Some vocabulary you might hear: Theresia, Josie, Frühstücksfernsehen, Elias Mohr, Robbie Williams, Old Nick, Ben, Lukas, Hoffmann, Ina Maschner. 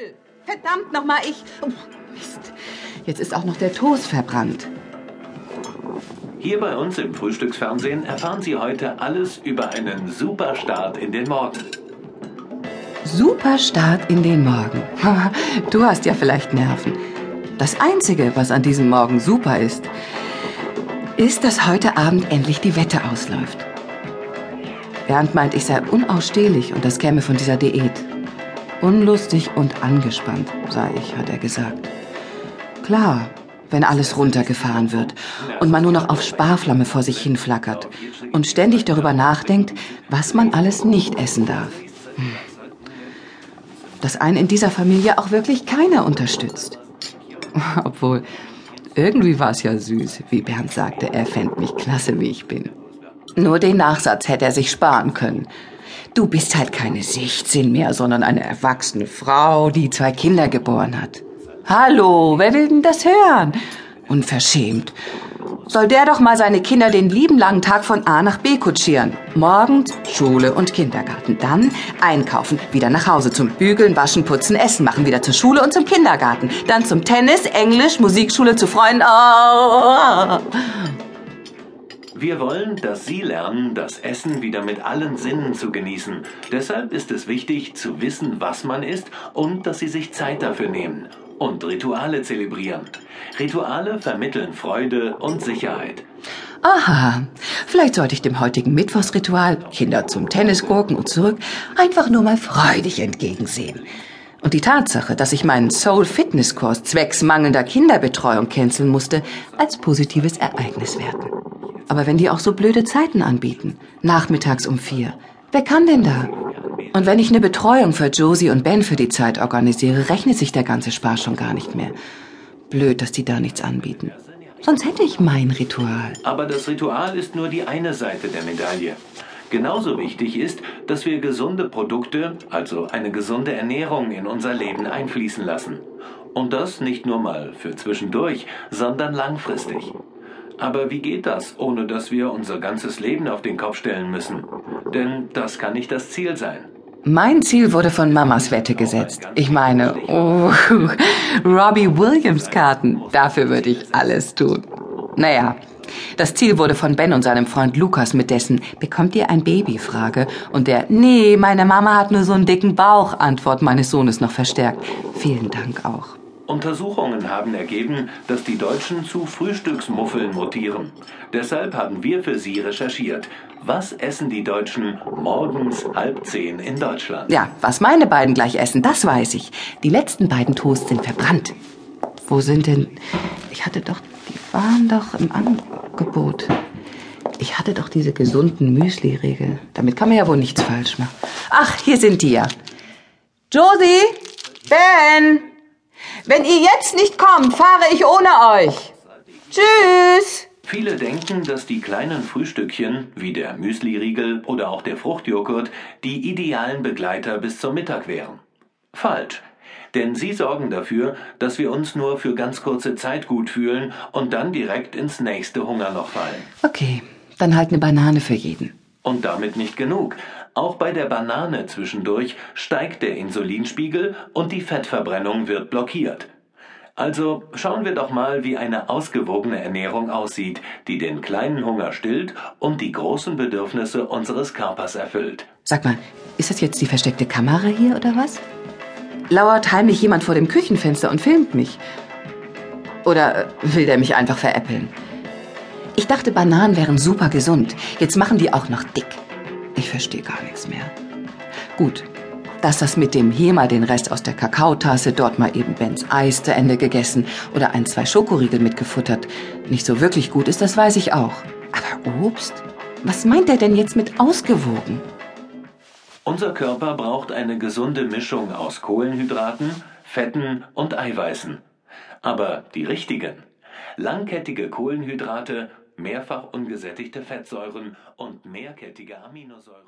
Müll. Verdammt nochmal, ich... Oh, Mist. Jetzt ist auch noch der Toast verbrannt. Hier bei uns im Frühstücksfernsehen erfahren Sie heute alles über einen Superstart in den Morgen. Superstart in den Morgen. Du hast ja vielleicht Nerven. Das Einzige, was an diesem Morgen super ist, ist, dass heute Abend endlich die Wette ausläuft. Bernd meint, ich sei unausstehlich und das käme von dieser Diät. Unlustig und angespannt sei ich, hat er gesagt. Klar, wenn alles runtergefahren wird und man nur noch auf Sparflamme vor sich hinflackert und ständig darüber nachdenkt, was man alles nicht essen darf. Dass einen in dieser Familie auch wirklich keiner unterstützt. Obwohl, irgendwie war es ja süß, wie Bernd sagte, er fände mich klasse, wie ich bin. Nur den Nachsatz hätte er sich sparen können. Du bist halt keine 16 mehr, sondern eine erwachsene Frau, die 2 Kinder geboren hat. Hallo, wer will denn das hören? Unverschämt. Soll der doch mal seine Kinder den lieben langen Tag von A nach B kutschieren. Morgens Schule und Kindergarten, dann einkaufen, wieder nach Hause zum Bügeln, Waschen, Putzen, Essen machen, wieder zur Schule und zum Kindergarten, dann zum Tennis, Englisch, Musikschule, zu Freunden. Oh. Wir wollen, dass Sie lernen, das Essen wieder mit allen Sinnen zu genießen. Deshalb ist es wichtig, zu wissen, was man isst und dass Sie sich Zeit dafür nehmen und Rituale zelebrieren. Rituale vermitteln Freude und Sicherheit. Aha, vielleicht sollte ich dem heutigen Mittwochsritual, Kinder zum Tennisgurken und zurück, einfach nur mal freudig entgegensehen. Und die Tatsache, dass ich meinen Soul-Fitness-Kurs zwecks mangelnder Kinderbetreuung canceln musste, als positives Ereignis werten. Aber wenn die auch so blöde Zeiten anbieten, nachmittags um 4, wer kann denn da? Und wenn ich eine Betreuung für Josie und Ben für die Zeit organisiere, rechnet sich der ganze Spaß schon gar nicht mehr. Blöd, dass die da nichts anbieten. Sonst hätte ich mein Ritual. Aber das Ritual ist nur die eine Seite der Medaille. Genauso wichtig ist, dass wir gesunde Produkte, also eine gesunde Ernährung, in unser Leben einfließen lassen. Und das nicht nur mal für zwischendurch, sondern langfristig. Aber wie geht das, ohne dass wir unser ganzes Leben auf den Kopf stellen müssen? Denn das kann nicht das Ziel sein. Mein Ziel wurde von Mamas Wette gesetzt. Ich meine, Robbie Williams Karten. Dafür würde ich alles tun. Naja, das Ziel wurde von Ben und seinem Freund Lukas mit dessen "Bekommt ihr ein Baby?" Frage und der "Nee, meine Mama hat nur so einen dicken Bauch" Antwort meines Sohnes noch verstärkt. Vielen Dank auch. Untersuchungen haben ergeben, dass die Deutschen zu Frühstücksmuffeln mutieren. Deshalb haben wir für Sie recherchiert. Was essen die Deutschen morgens 9:30 in Deutschland? Ja, was meine beiden gleich essen, das weiß ich. Die letzten beiden Toasts sind verbrannt. Wo sind denn... Die waren doch im Angebot. Ich hatte doch diese gesunden Müsli-Riegel. Damit kann man ja wohl nichts falsch machen. Ach, hier sind die ja. Josie, Ben... Wenn ihr jetzt nicht kommt, fahre ich ohne euch. Tschüss! Viele denken, dass die kleinen Frühstückchen, wie der Müsliriegel oder auch der Fruchtjoghurt, die idealen Begleiter bis zum Mittag wären. Falsch. Denn sie sorgen dafür, dass wir uns nur für ganz kurze Zeit gut fühlen und dann direkt ins nächste Hungerloch fallen. Okay, dann halt eine Banane für jeden. Und damit nicht genug. Auch bei der Banane zwischendurch steigt der Insulinspiegel und die Fettverbrennung wird blockiert. Also schauen wir doch mal, wie eine ausgewogene Ernährung aussieht, die den kleinen Hunger stillt und die großen Bedürfnisse unseres Körpers erfüllt. Sag mal, ist das jetzt die versteckte Kamera hier oder was? Lauert heimlich jemand vor dem Küchenfenster und filmt mich? Oder will der mich einfach veräppeln? Ich dachte, Bananen wären super gesund. Jetzt machen die auch noch dick. Ich verstehe gar nichts mehr. Gut, dass das mit dem hier mal den Rest aus der Kakaotasse, dort mal eben Bens Eis zu Ende gegessen oder 1, 2 Schokoriegel mitgefuttert nicht so wirklich gut ist, das weiß ich auch. Aber Obst? Was meint er denn jetzt mit ausgewogen? Unser Körper braucht eine gesunde Mischung aus Kohlenhydraten, Fetten und Eiweißen. Aber die richtigen. Langkettige Kohlenhydrate, mehrfach ungesättigte Fettsäuren und mehrkettige Aminosäuren.